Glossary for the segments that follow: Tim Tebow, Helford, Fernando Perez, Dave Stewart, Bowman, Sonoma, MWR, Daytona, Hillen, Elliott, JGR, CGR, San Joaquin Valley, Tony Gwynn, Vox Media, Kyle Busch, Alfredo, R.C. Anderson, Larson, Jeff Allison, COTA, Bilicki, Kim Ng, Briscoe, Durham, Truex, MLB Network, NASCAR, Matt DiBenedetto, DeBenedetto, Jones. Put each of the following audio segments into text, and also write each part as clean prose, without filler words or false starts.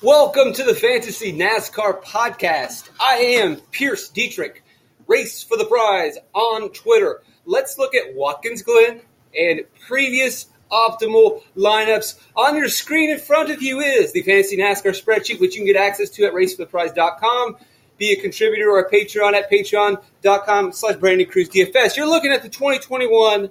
Welcome to the Fantasy NASCAR Podcast. I am Pierce Dietrich, Race for the Prize on Twitter. Let's look at Watkins Glen and previous optimal lineups. On your screen in front of you is the Fantasy NASCAR spreadsheet, which you can get access to at racefortheprize.com. Be a contributor or a Patreon at patreon.com/BrandonCruzDFS. You're looking at the 2021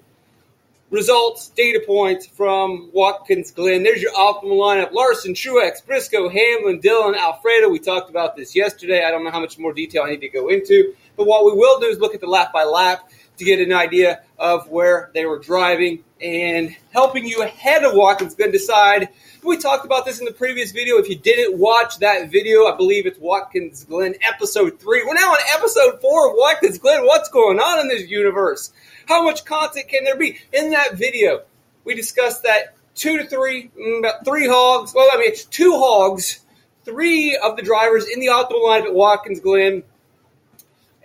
results, data points from Watkins Glen. There's your optimal lineup. Larson, Truex, Briscoe, Hamlin, Dillon, Alfredo. We talked about this yesterday. I don't know how much more detail I need to go into. But what we will do is look at the lap by lap to get an idea of where they were driving and helping you ahead of Watkins Glen decide. We talked about this in the previous video. If you didn't watch that video, I believe it's Watkins Glen episode 3. We're now on episode 4 of Watkins Glen. What's going on in this universe? How much content can there be? In that video, we discussed that it's 2 hogs, 3 of the drivers in the optimal lineup at Watkins Glen.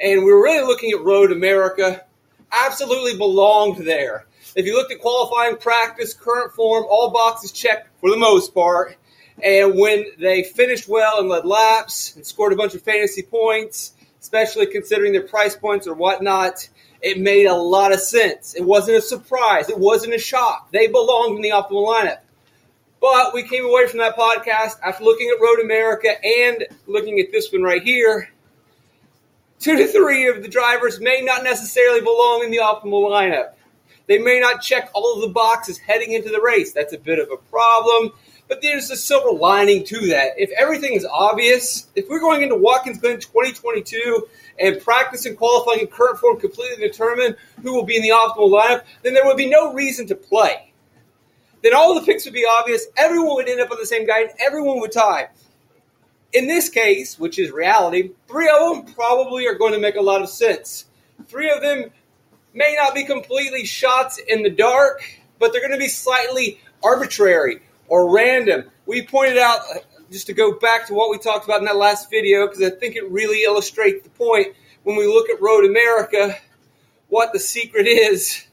And we were really looking at Road America. Absolutely belonged there. If you looked at qualifying practice, current form, all boxes checked for the most part. And when they finished well and led laps and scored a bunch of fantasy points, especially considering their price points or whatnot, it made a lot of sense. It wasn't a surprise. It wasn't a shock. They belonged in the optimal lineup. But we came away from that podcast after looking at Road America and looking at this one right here. 2 to 3 of the drivers may not necessarily belong in the optimal lineup. They may not check all of the boxes heading into the race. That's a bit of a problem. But there's a silver lining to that. If everything is obvious, if we're going into Watkins Glen 2022 and practice and qualifying in current form completely determine who will be in the optimal lineup, then there would be no reason to play. Then all the picks would be obvious. Everyone would end up on the same guy, and everyone would tie. In this case, which is reality, 3 of them probably are going to make a lot of sense. 3 of them may not be completely shots in the dark, but they're going to be slightly arbitrary or random. We pointed out, just to go back to what we talked about in that last video, because I think it really illustrates the point when we look at Road America, what the secret is.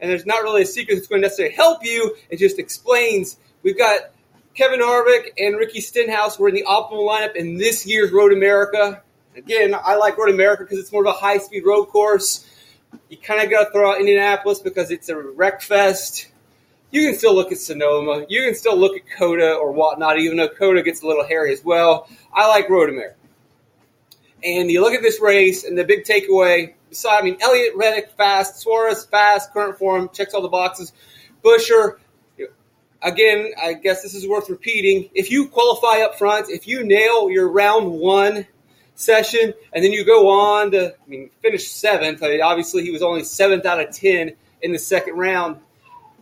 And there's not really a secret that's going to necessarily help you. It just explains. We've got Kevin Harvick and Ricky Stenhouse were in the optimal lineup in this year's Road America. Again, I like Road America because it's more of a high-speed road course. You kind of got to throw out Indianapolis because it's a wreck fest. You can still look at Sonoma. You can still look at COTA or whatnot, even though COTA gets a little hairy as well. I like Road America. And you look at this race, and the big takeaway, Elliott, Reddick, fast, Suarez, fast, current form, checks all the boxes, Buscher. Again, I guess this is worth repeating. If you qualify up front, if you nail your round 1 session, and then you go on to finish 7th. Obviously, he was only 7th out of 10 in the second round,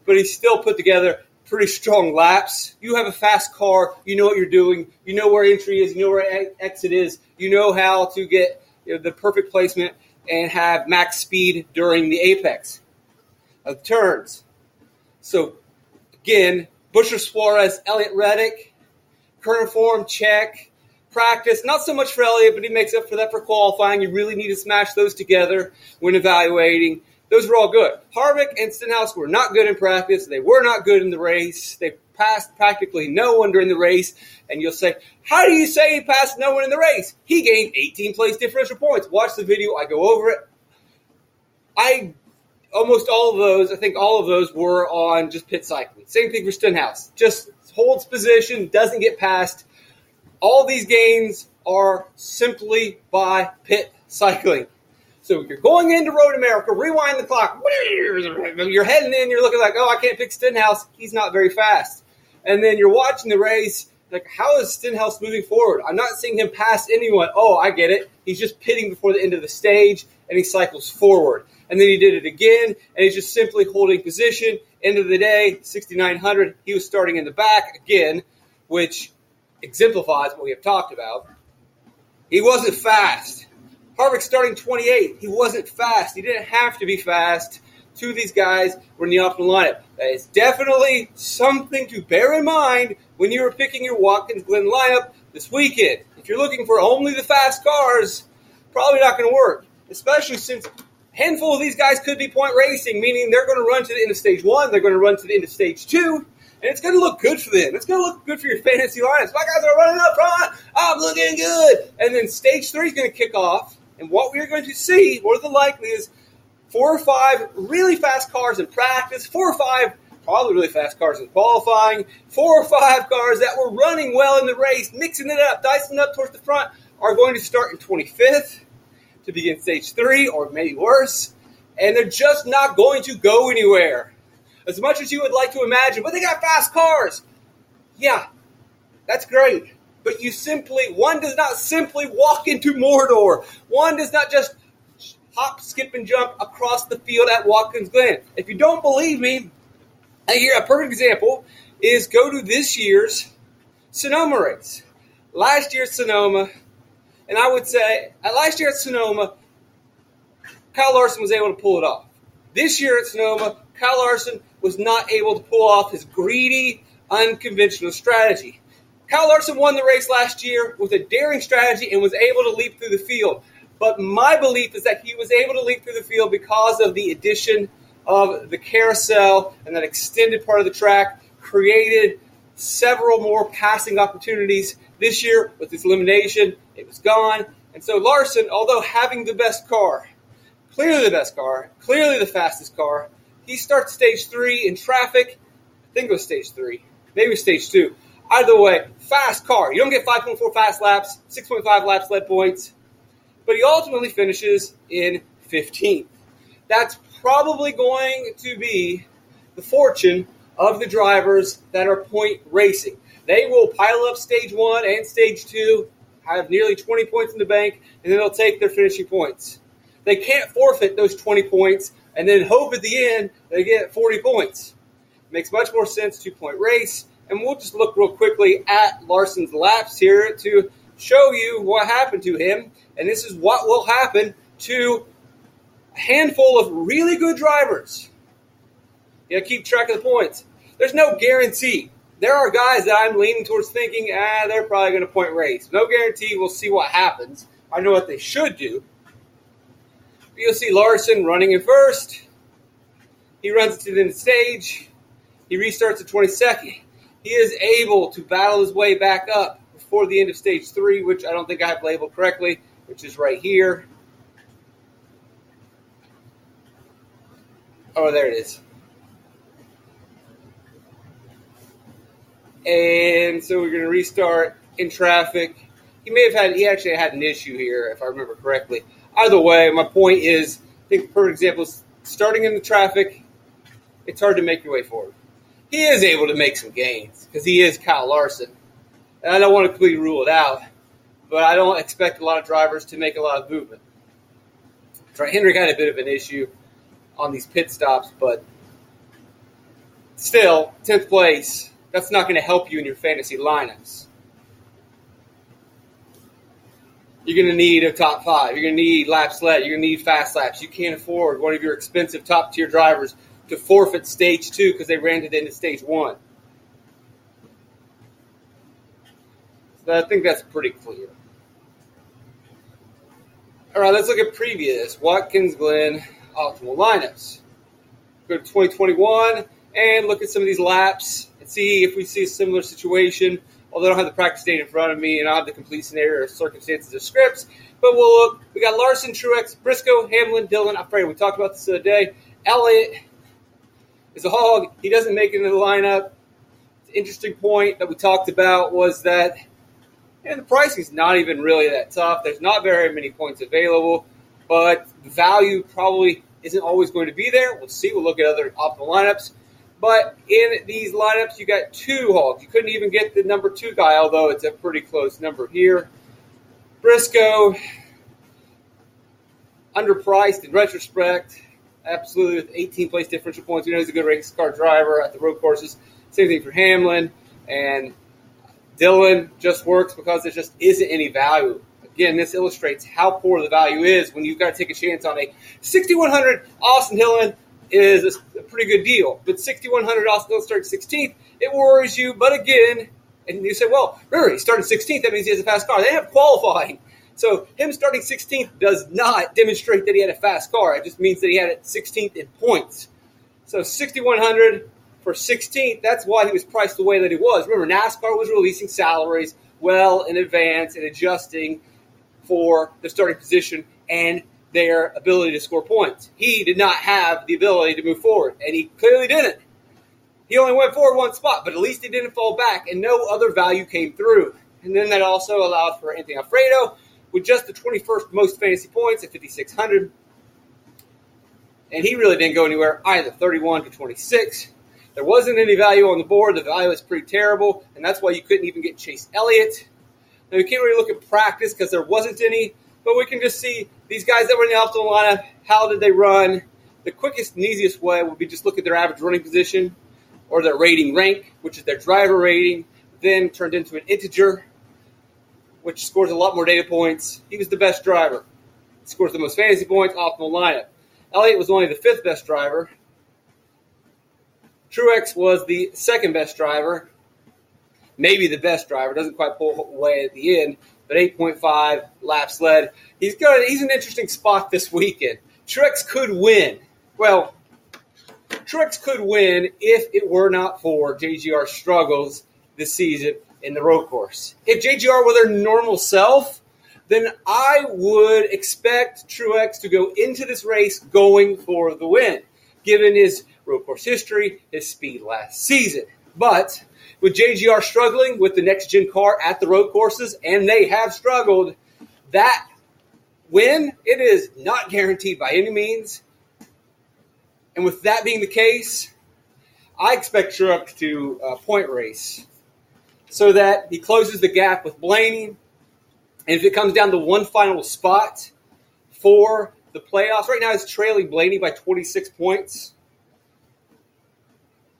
but he still put together pretty strong laps. You have a fast car. You know what you're doing. You know where entry is. You know where exit is. You know how to get the perfect placement and have max speed during the apex of turns. So, again, Buscher, Suarez, Elliott, Reddick, current form, check, practice. Not so much for Elliott, but he makes up for that for qualifying. You really need to smash those together when evaluating. Those were all good. Harvick and Stenhouse were not good in practice. They were not good in the race. They passed practically no one during the race. And you'll say, how do you say he passed no one in the race? He gained 18 place differential points. Watch the video. I go over it. I think all of those were on just pit cycling. Same thing for Stenhouse. Just holds position, doesn't get past. All these gains are simply by pit cycling. So you're going into Road America, rewind the clock. You're heading in, you're looking like, oh, I can't pick Stenhouse. He's not very fast. And then you're watching the race. Like, how is Stenhouse moving forward? I'm not seeing him pass anyone. Oh, I get it. He's just pitting before the end of the stage, and he cycles forward. And then he did it again, and he's just simply holding position. End of the day, 6,900, he was starting in the back again, which exemplifies what we have talked about. He wasn't fast. Harvick starting 28. He wasn't fast. He didn't have to be fast. 2 of these guys were in the optimal lineup. That is definitely something to bear in mind when you are picking your Watkins Glen lineup this weekend. If you're looking for only the fast cars, probably not going to work, especially since handful of these guys could be point racing, meaning they're going to run to the end of stage 1, they're going to run to the end of stage 2, And it's going to look good for them. It's going to look good for your fantasy lineups. My guys are running up front. I'm looking good. And then stage three is going to kick off. And what we're going to see, more than likely, is 4 or 5 really fast cars in practice, 4 or 5 probably really fast cars in qualifying, 4 or 5 cars that were running well in the race, mixing it up, dicing up towards the front, are going to start in 25th to begin stage 3 or maybe worse. And they're just not going to go anywhere, as much as you would like to imagine. But they got fast cars. Yeah, that's great. But you simply, one does not simply walk into Mordor. One does not just hop, skip, and jump across the field at Watkins Glen. If you don't believe me, a perfect example is go to this year's Sonoma race. Last year's Sonoma, and I would say, at last year at Sonoma, Kyle Larson was able to pull it off. This year at Sonoma, Kyle Larson was not able to pull off his greedy, unconventional strategy. Kyle Larson won the race last year with a daring strategy and was able to leap through the field. But my belief is that he was able to leap through the field because of the addition of the carousel and that extended part of the track created several more passing opportunities. This year, with this elimination, it was gone. And so Larson, although having the best car, clearly the best car, clearly the fastest car, he starts stage 3 in traffic. I think it was stage 3, maybe stage 2. Either way, fast car. You don't get 5.4 fast laps, 6.5 laps led points. But he ultimately finishes in 15th. That's probably going to be the fortune of the drivers that are point racing. They will pile up stage 1 and stage 2, have nearly 20 points in the bank, and then they'll take their finishing points. They can't forfeit those 20 points and then hope at the end they get 40 points. It makes much more sense to point race. And we'll just look real quickly at Larson's laps here to show you what happened to him. And this is what will happen to a handful of really good drivers. You gotta keep track of the points. There's no guarantee. There are guys that I'm leaning towards thinking, they're probably going to point race. No guarantee. We'll see what happens. I know what they should do. But you'll see Larson running in first. He runs to the end of the stage. He restarts at 22nd. He is able to battle his way back up before the end of stage 3, which I don't think I have labeled correctly, which is right here. Oh, there it is. And so we're going to restart in traffic. He actually had an issue here, if I remember correctly. Either way, my point is, I think for example, starting in the traffic, it's hard to make your way forward. He is able to make some gains because he is Kyle Larson. And I don't want to completely rule it out, but I don't expect a lot of drivers to make a lot of movement. Hendrick had a bit of an issue on these pit stops, but still, 10th place, that's not going to help you in your fantasy lineups. You're going to need a top 5. You're going to need laps led. You're going to need fast laps. You can't afford one of your expensive top-tier drivers to forfeit stage 2 because they ran to the end of stage 1. So I think that's pretty clear. All right, let's look at previous Watkins Glen optimal lineups. Go to 2021 and look at some of these laps and see if we see a similar situation. Although I don't have the practice data in front of me and I have the complete scenario or circumstances of scripts. But we'll look. We got Larson, Truex, Briscoe, Hamlin, Dillon, Alfredo. We talked about this the other day. Elliott is a hog. He doesn't make it into the lineup. The interesting point that we talked about was that the pricing is not even really that tough. There's not very many points available, but the value probably isn't always going to be there. We'll see. We'll look at other optimal lineups. But in these lineups, you got 2 hogs. You couldn't even get the number 2 guy, although it's a pretty close number here. Briscoe, underpriced in retrospect. Absolutely, with 18 place differential points. We know he's a good race car driver at the road courses. Same thing for Hamlin. And Dillon just works because there just isn't any value. Again, this illustrates how poor the value is when you've got to take a chance on a 6,100 Austin Hillen is a pretty good deal. But 6,100 Austin Hillen starting 16th, it worries you. But again, and you say, well, really, he started 16th. That means he has a fast car. They have qualifying. So him starting 16th does not demonstrate that he had a fast car. It just means that he had it 16th in points. So 6,100 for 16th. That's why he was priced the way that he was. Remember, NASCAR was releasing salaries well in advance and adjusting for the starting position and their ability to score points. He did not have the ability to move forward, and he clearly didn't. He only went forward one spot, but at least he didn't fall back, and no other value came through. And then that also allowed for Anthony Alfredo with just the 21st most fantasy points at 5,600. And he really didn't go anywhere either, 31 to 26. There wasn't any value on the board. The value was pretty terrible, and that's why you couldn't even get Chase Elliott. Now, we can't really look at practice because there wasn't any, but we can just see these guys that were in the optimal lineup, how did they run? The quickest and easiest way would be just look at their average running position or their rating rank, which is their driver rating, then turned into an integer, which scores a lot more data points. He was the best driver. He scores the most fantasy points, optimal lineup. Elliott was only the fifth best driver. Truex was the second best driver. Maybe the best driver. Doesn't quite pull away at the end, but 8.5 laps led. He's an interesting spot this weekend. Truex could win. Well, Truex could win if it were not for JGR's struggles this season in the road course. If JGR were their normal self, then I would expect Truex to go into this race going for the win, given his road course history, his speed last season. But with JGR struggling with the next-gen car at the road courses, and they have struggled, that win, it is not guaranteed by any means. And with that being the case, I expect Truex to point race so that he closes the gap with Blaney. And if it comes down to one final spot for the playoffs, right now he's trailing Blaney by 26 points.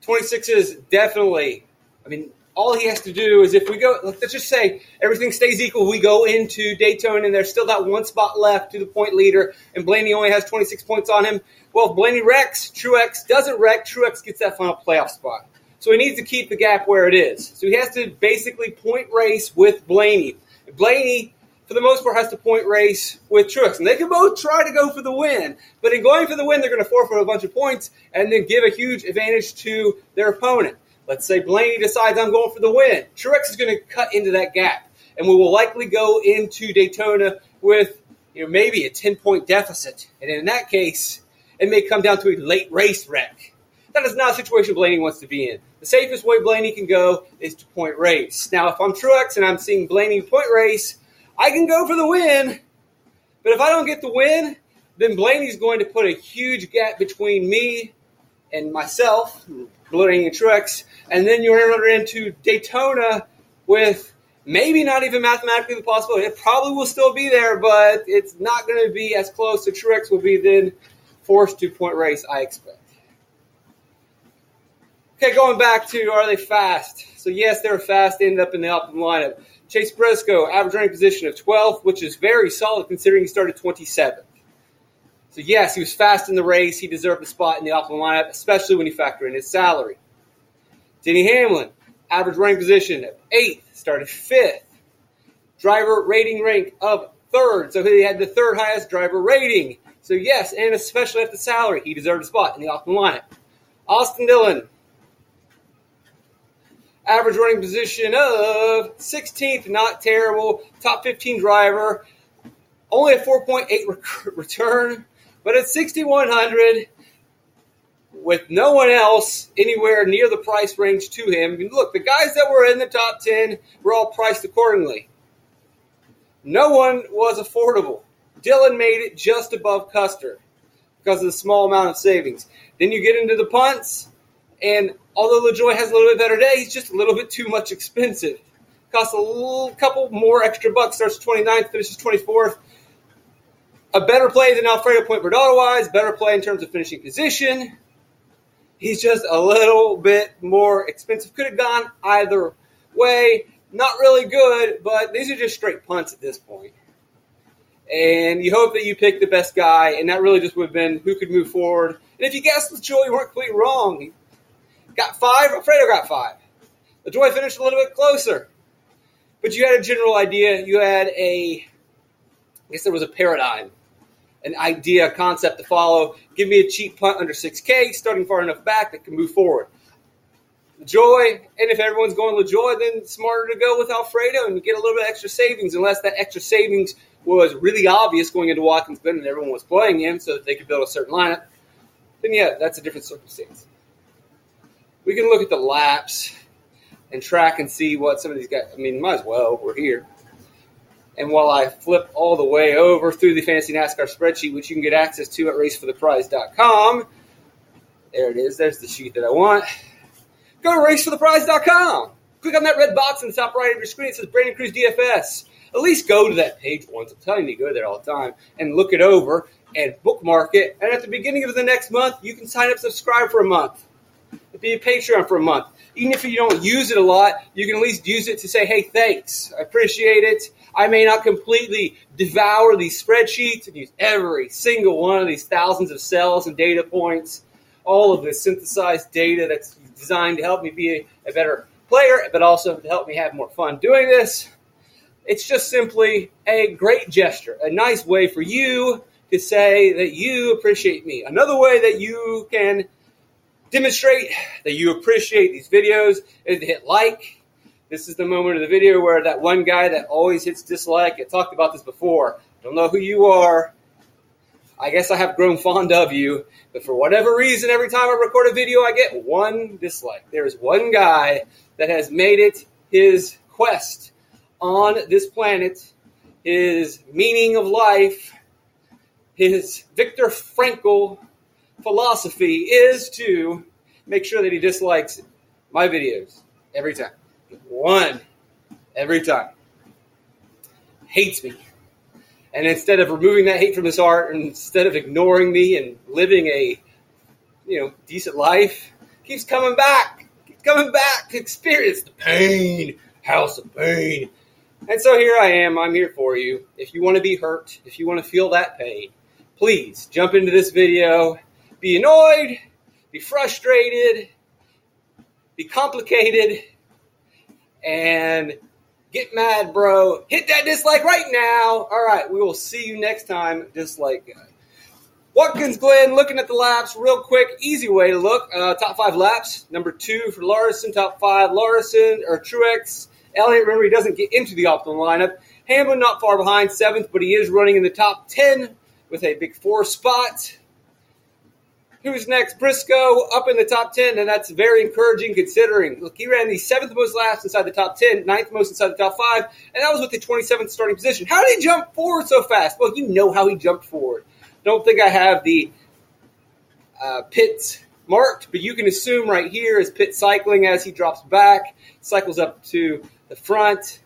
26 is definitely... I mean, all he has to do is if we go, let's just say everything stays equal, we go into Daytona and there's still that one spot left to the point leader, and Blaney only has 26 points on him. Well, if Blaney wrecks, Truex doesn't wreck, Truex gets that final playoff spot. So he needs to keep the gap where it is. So he has to basically point race with Blaney. Blaney, for the most part, has to point race with Truex. And they can both try to go for the win, but in going for the win, they're going to forfeit a bunch of points and then give a huge advantage to their opponent. Let's say Blaney decides I'm going for the win. Truex is going to cut into that gap, and we will likely go into Daytona with maybe a 10-point deficit. And in that case, it may come down to a late race wreck. That is not a situation Blaney wants to be in. The safest way Blaney can go is to point race. Now, if I'm Truex and I'm seeing Blaney point race, I can go for the win. But if I don't get the win, then Blaney's going to put a huge gap between me and myself, Blaney and Truex, and then you're going to enter into Daytona with maybe not even mathematically the possibility. It probably will still be there, but it's not going to be as close. So Truex will be then forced to point race, I expect. Okay, going back to are they fast? So, yes, they were fast. They ended up in the optimal lineup. Chase Briscoe, average running position of 12th, which is very solid considering he started 27th. So, yes, he was fast in the race. He deserved a spot in the optimal lineup, especially when you factor in his salary. Denny Hamlin, average running position of 8th, started 5th. Driver rating rank of 3rd, so he had the 3rd highest driver rating. So, yes, and especially at the salary, he deserved a spot in the optimal lineup. Austin Dillon, average running position of 16th, not terrible, top 15 driver, only a 4.8 return. But at 6,100, with no one else anywhere near the price range to him, I mean, look, the guys that were in the top 10 were all priced accordingly. No one was affordable. Dillon made it just above Custer because of the small amount of savings. Then you get into the punts, and although LeJoy has a little bit better day, he's just a little bit too much expensive. Costs a couple more extra bucks, starts 29th, finishes 24th. A better play than Alfredo point per dollar-wise, better play in terms of finishing position. He's just a little bit more expensive. Could have gone either way. Not really good, but these are just straight punts at this point. And you hope that you pick the best guy, and that really just would have been who could move forward. And if you guessed LeJoy, you weren't completely wrong. He got 5. Alfredo got 5. LeJoy finished a little bit closer. But you had a general idea. You had there was a paradigm. An idea, a concept to follow. Give me a cheap punt under 6K, starting far enough back that can move forward. LeJoy, and if everyone's going LeJoy, then it's smarter to go with Alfredo and get a little bit extra savings, unless that extra savings was really obvious going into Watkins Glen and everyone was playing him so that they could build a certain lineup. Then, yeah, that's a different circumstance. We can look at the laps and track and see what some of these guys – I mean, might as well. We're here. And while I flip all the way over through the Fantasy NASCAR spreadsheet, which you can get access to at racefortheprize.com. There it is. There's the sheet that I want. Go to racefortheprize.com. Click on that red box in the top right of your screen. It says Brandon Cruz DFS. At least go to that page once. I'm telling you to go there all the time and look it over and bookmark it. And at the beginning of the next month, you can sign up, subscribe for a month. Be a Patreon for a month. Even if you don't use it a lot, you can at least use it to say, hey, thanks. I appreciate it. I may not completely devour these spreadsheets and use every single one of these thousands of cells and data points, all of the synthesized data that's designed to help me be a better player, but also to help me have more fun doing this. It's just simply a great gesture, a nice way for you to say that you appreciate me. Another way that you can demonstrate that you appreciate these videos is to hit like. This is the moment of the video where that one guy that always hits dislike, I talked about this before. I don't know who you are. I guess I have grown fond of you, but for whatever reason, every time I record a video, I get one dislike. There is one guy that has made it his quest on this planet, his meaning of life, his Viktor Frankl philosophy is to make sure that he dislikes my videos every time. One. Every time. Hates me. And instead of removing that hate from his heart, and instead of ignoring me and living a, decent life, keeps coming back. Keeps coming back to experience the pain. House of pain. And so here I am. I'm here for you. If you want to be hurt, if you want to feel that pain, please jump into this video. Be annoyed, be frustrated, be complicated, and get mad, bro. Hit that dislike right now. All right, we will see you next time, dislike guy. Watkins Glen, looking at the laps real quick. Easy way to look. Top five laps. Number 2 for Larson. Top 5, Larson or Truex. Elliott, remember, he doesn't get into the optimal lineup. Hamlin not far behind, 7th, but he is running in the top 10 with a big 4 spot. Who's next? Briscoe up in the top 10, and that's very encouraging considering. Look, he ran the 7th most laps inside the top 10, 9th most inside the top 5, and that was with the 27th starting position. How did he jump forward so fast? Well, you know how he jumped forward. Don't think I have the pits marked, but you can assume right here is pit cycling as he drops back, cycles up to the front.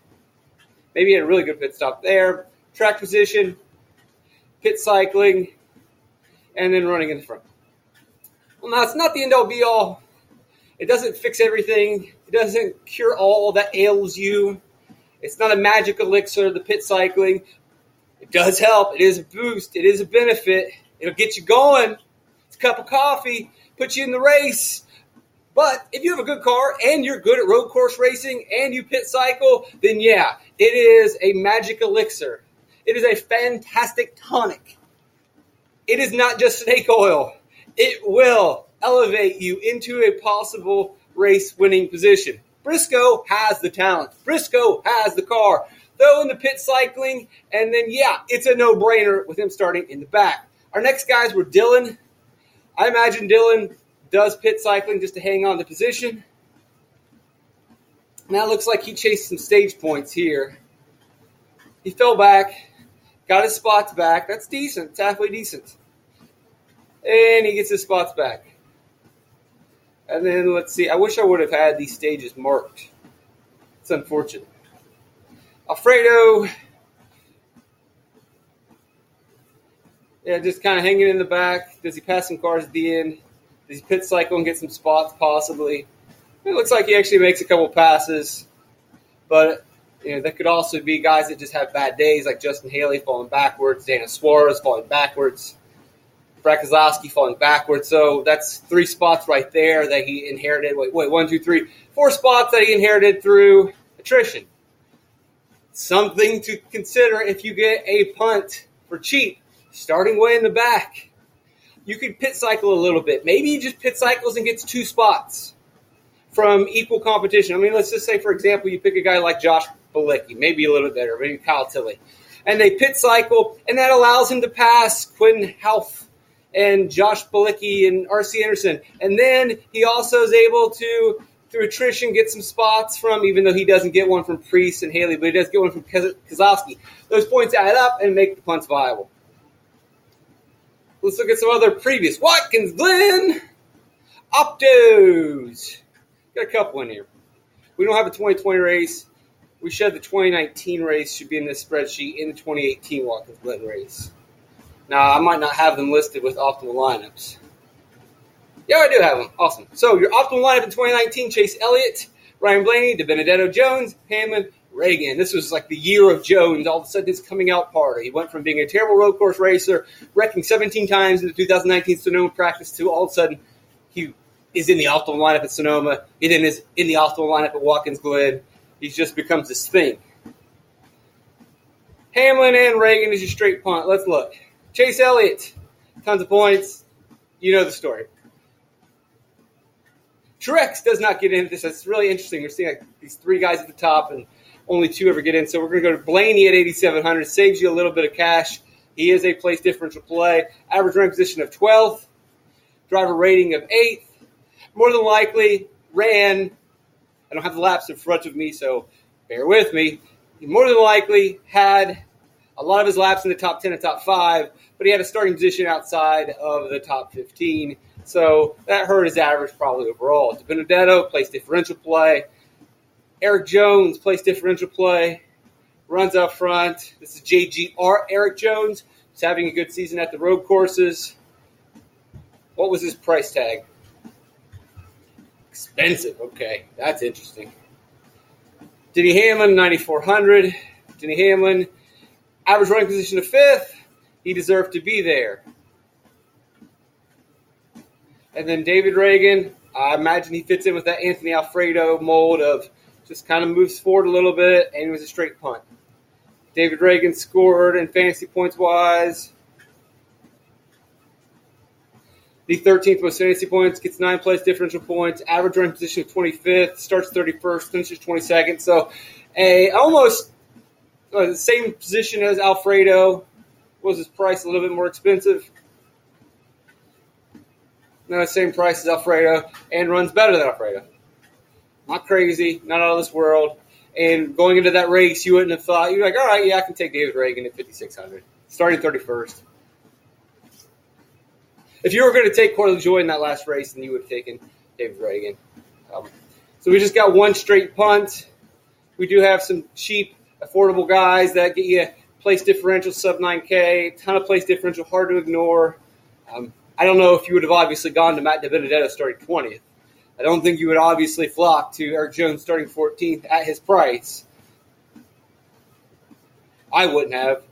Maybe he had a really good pit stop there. Track position, pit cycling, and then running in the front. Well, now, it's not the end-all, be-all. It doesn't fix everything. It doesn't cure all that ails you. It's not a magic elixir, the pit cycling. It does help. It is a boost. It is a benefit. It'll get you going. It's a cup of coffee. Put you in the race. But if you have a good car and you're good at road course racing and you pit cycle, then, yeah, it is a magic elixir. It is a fantastic tonic. It is not just snake oil. It will elevate you into a possible race-winning position. Briscoe has the talent. Briscoe has the car. Throw in the pit cycling, and then, yeah, it's a no-brainer with him starting in the back. Our next guys were Dillon. I imagine Dillon does pit cycling just to hang on to position. Now it looks like he chased some stage points here. He fell back, got his spots back. That's decent. It's halfway decent. And he gets his spots back. And then let's see. I wish I would have had these stages marked. It's unfortunate. Alfredo. Yeah, just kind of hanging in the back. Does he pass some cars at the end? Does he pit cycle and get some spots possibly? It looks like he actually makes a couple passes. But, that could also be guys that just have bad days, like Justin Haley falling backwards, Dana Suarez falling backwards. Brakozlowski falling backwards, so that's 3 spots right there that he inherited. Wait, 4 spots that he inherited through attrition. Something to consider if you get a punt for cheap, starting way in the back. You could pit cycle a little bit. Maybe he just pit cycles and gets 2 spots. from equal competition. I mean, let's just say, for example, you pick a guy like Josh Bilicki, maybe a little bit better, maybe Kyle Tilley, and they pit cycle, and that allows him to pass Quinn Helford and Josh Bilicki and R.C. Anderson. And then he also is able to, through attrition, get some spots from, even though he doesn't get one from Priest and Haley, but he does get one from Kozlowski. Those points add up and make the punts viable. Let's look at some other previous. Watkins Glen optos. Got a couple in here. We don't have a 2020 race. We said the 2019 race should be in this spreadsheet in the 2018 Watkins Glen race. Now, I might not have them listed with optimal lineups. Yeah, I do have them. Awesome. So your optimal lineup in 2019, Chase Elliott, Ryan Blaney, DeBenedetto, Jones, Hamlin, Ragan. This was like the year of Jones. All of a sudden, his coming out party. He went from being a terrible road course racer, wrecking 17 times in the 2019 Sonoma practice, to all of a sudden, he is in the optimal lineup at Sonoma. He then is in the optimal lineup at Watkins Glen. He just becomes this thing. Hamlin and Ragan is your straight punt. Let's look. Chase Elliott, tons of points. You know the story. Truex does not get into this. That's really interesting. We're seeing like these three guys at the top, and only two ever get in. So we're going to go to Blaney at 8,700. Saves you a little bit of cash. He is a place differential play. Average rank position of 12th. Driver rating of 8th. More than likely ran. I don't have the laps in front of me, so bear with me. He more than likely had a lot of his laps in the top 10 and top 5, but he had a starting position outside of the top 15. So that hurt his average probably overall. DeBenedetto, place differential play. Eric Jones, place differential play. Runs up front. This is JGR Eric Jones. He's having a good season at the road courses. What was his price tag? Expensive. Okay, that's interesting. Denny Hamlin, 9,400. Denny Hamlin, average running position of 5th. He deserved to be there. And then David Ragan, I imagine he fits in with that Anthony Alfredo mold of just kind of moves forward a little bit, and he was a straight punt. David Ragan scored in fantasy points-wise. The 13th most fantasy points, gets 9 place differential points, average running position of 25th, starts 31st, finishes 22nd. So the same position as Alfredo. Was his price a little bit more expensive? No, same price as Alfredo, and runs better than Alfredo. Not crazy, not out of this world. And going into that race, you wouldn't have thought, you're like, all right, yeah, I can take David Ragan at 5,600, starting 31st. If you were going to take LeJoy in that last race, then you would have taken David Ragan. So we just got one straight punt. We do have some cheap, affordable guys that get you place differential sub 9K, ton of place differential, hard to ignore. I don't know if you would have obviously gone to Matt DiBenedetto starting 20th. I don't think you would obviously flock to Eric Jones starting 14th at his price. I wouldn't have.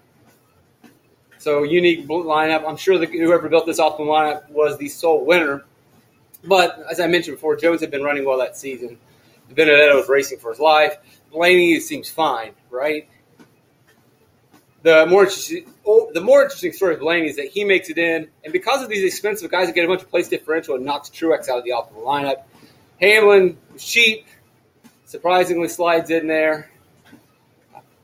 So unique lineup. I'm sure that whoever built this optimal lineup was the sole winner. But as I mentioned before, Jones had been running well that season. DiBenedetto was racing for his life. Blaney seems fine, right? The more interesting story of Blaney is that he makes it in, and because of these expensive guys that get a bunch of place differential, and knocks Truex out of the optimal lineup. Hamlin was cheap, surprisingly slides in there.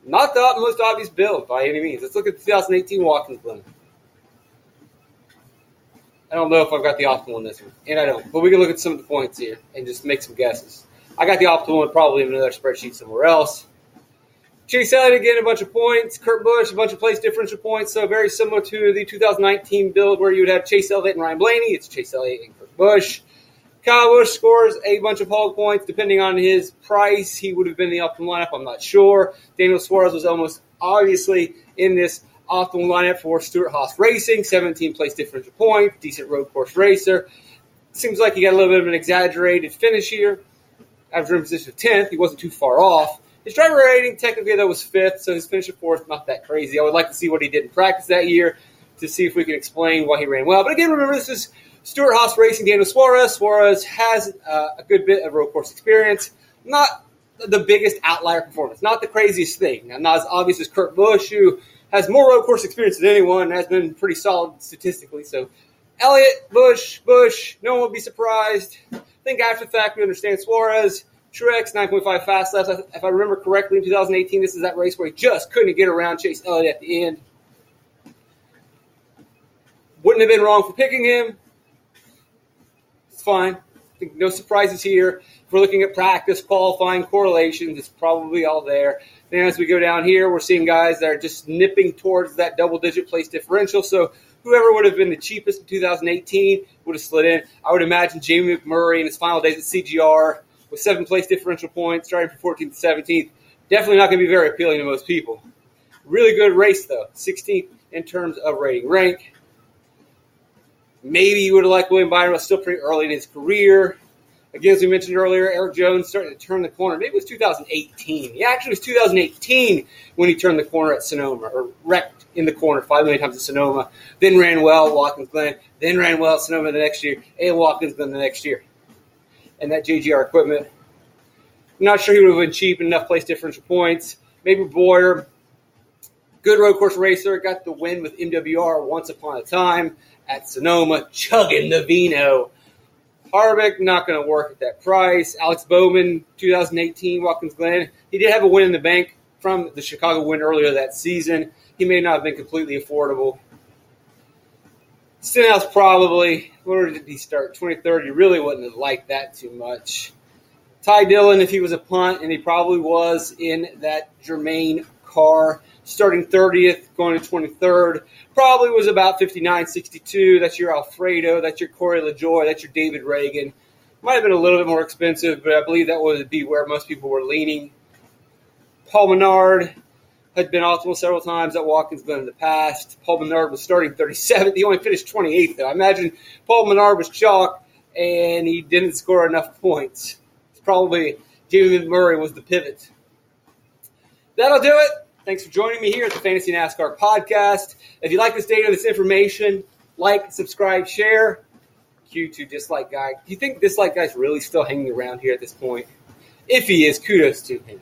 Not the most obvious build by any means. Let's look at the 2018 Watkins Glen. I don't know if I've got the optimal in this one, and I don't. But we can look at some of the points here and just make some guesses. I got the optimal one probably in another spreadsheet somewhere else. Chase Elliott again, a bunch of points. Kurt Busch, a bunch of place differential points. So very similar to the 2019 build where you would have Chase Elliott and Ryan Blaney. It's Chase Elliott and Kurt Busch. Kyle Busch scores a bunch of hog points. Depending on his price, he would have been in the optimal lineup. I'm not sure. Daniel Suarez was almost obviously in this optimal lineup for Stuart Haas Racing. 17 place differential points. Decent road course racer. Seems like he got a little bit of an exaggerated finish here. Average rim position of 10th. He wasn't too far off. His driver rating, technically, though, was 5th, so his finish of 4th, not that crazy. I would like to see what he did in practice that year to see if we can explain why he ran well. But again, remember, this is Stuart Haas Racing, Daniel Suarez. Suarez has a good bit of road course experience. Not the biggest outlier performance, not the craziest thing. Now, not as obvious as Kurt Busch, who has more road course experience than anyone and has been pretty solid statistically. So Elliott, Busch, no one would be surprised. think after the fact we understand Suarez. Truex, 9.5 fast laps. If I remember correctly, in 2018, this is that race where he just couldn't get around Chase Elliott at the end. Wouldn't have been wrong for picking him. It's fine. I think no surprises here. If we're looking at practice, qualifying, correlations, it's probably all there. Then as we go down here, we're seeing guys that are just nipping towards that double-digit place differential. So whoever would have been the cheapest in 2018 would have slid in. I would imagine Jamie McMurray in his final days at CGR with 7-place differential points, starting from 14th to 17th. Definitely not going to be very appealing to most people. Really good race, though. 16th in terms of rating rank. Maybe you would have liked William Byron, was still pretty early in his career. Again, as we mentioned earlier, Eric Jones starting to turn the corner. Maybe it was 2018. Yeah, actually it was 2018 when he turned the corner at Sonoma, or wrecked in the corner 5 million times at Sonoma, then ran well at Watkins Glen, then ran well at Sonoma the next year, and Watkins Glen the next year. And that JGR equipment, I'm not sure he would have been cheap enough place differential points. Maybe Boyer, good road course racer, got the win with MWR once upon a time at Sonoma, chugging the vino. Harvick, not going to work at that price. Alex Bowman, 2018, Watkins Glen. He did have a win in the bank from the Chicago win earlier that season. He may not have been completely affordable. Stenhouse probably. Where did he start? 23rd. He really wouldn't have liked that too much. Ty Dillon, if he was a punt, and he probably was in that Germain car, starting 30th, going to 23rd, probably was about 59.62. That's your Alfredo. That's your Corey LeJoy. That's your David Ragan. Might have been a little bit more expensive, but I believe that would be where most people were leaning. Paul Menard had been optimal several times at Watkins Glen in the past. Paul Menard was starting 37th. He only finished 28th, though. I imagine Paul Menard was chalk, and he didn't score enough points. It's probably Jamie McMurray was the pivot. That'll do it. Thanks for joining me here at the Fantasy NASCAR Podcast. If you like this data, this information, like, subscribe, share. Cue to dislike guy. Do you think dislike guy's really still hanging around here at this point? If he is, kudos to him.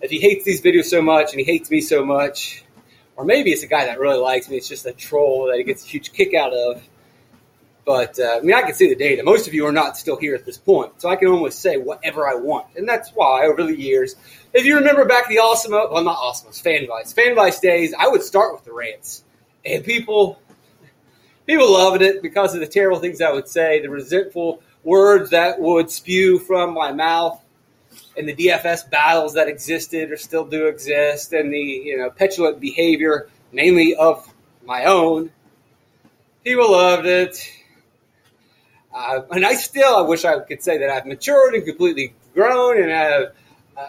If he hates these videos so much and he hates me so much, or maybe it's a guy that really likes me, it's just a troll that he gets a huge kick out of. But, I mean, I can see the data. Most of you are not still here at this point, so I can almost say whatever I want. And that's why, over the years, if you remember back the Awesomos, well, not Awesomos, FanVice days, I would start with the rants. And people loved it because of the terrible things I would say, the resentful words that would spew from my mouth, and the DFS battles that existed or still do exist, and the petulant behavior, mainly of my own. People loved it. And I wish I could say that I've matured and completely grown and have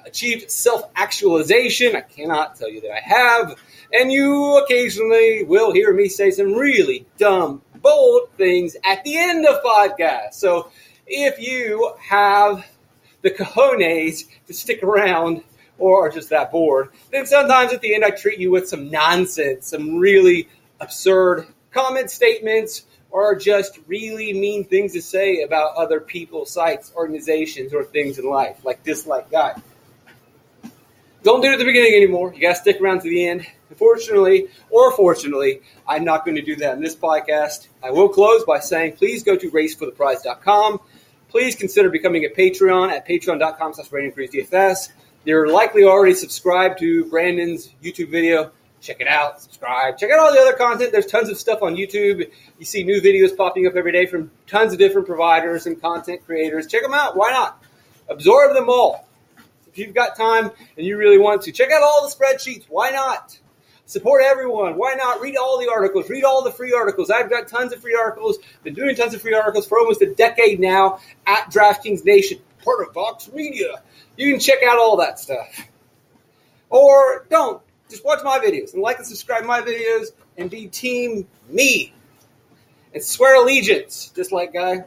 achieved self-actualization. I cannot tell you that I have. And you occasionally will hear me say some really dumb, bold things at the end of podcasts. So if you have the cojones to stick around or are just that bored, then sometimes at the end I treat you with some nonsense, some really absurd comment statements, or just really mean things to say about other people, sites, organizations, or things in life, like dislike guy. Don't do it at the beginning anymore. You got to stick around to the end. Unfortunately, or fortunately, I'm not going to do that in this podcast. I will close by saying please go to racefortheprize.com. Please consider becoming a Patreon at patreon.com/RatingCruiseDFS. You're likely already subscribed to Brandon's YouTube video. Check it out, subscribe, check out all the other content. There's tons of stuff on YouTube. You see new videos popping up every day from tons of different providers and content creators. Check them out. Why not? Absorb them all. If you've got time and you really want to, check out all the spreadsheets. Why not? Support everyone. Why not? Read all the articles. Read all the free articles. I've got tons of free articles. Been doing tons of free articles for almost a decade now at DraftKings Nation, part of Vox Media. You can check out all that stuff. Or don't. Just watch my videos and like and subscribe to my videos and be team me and swear allegiance, just like guy.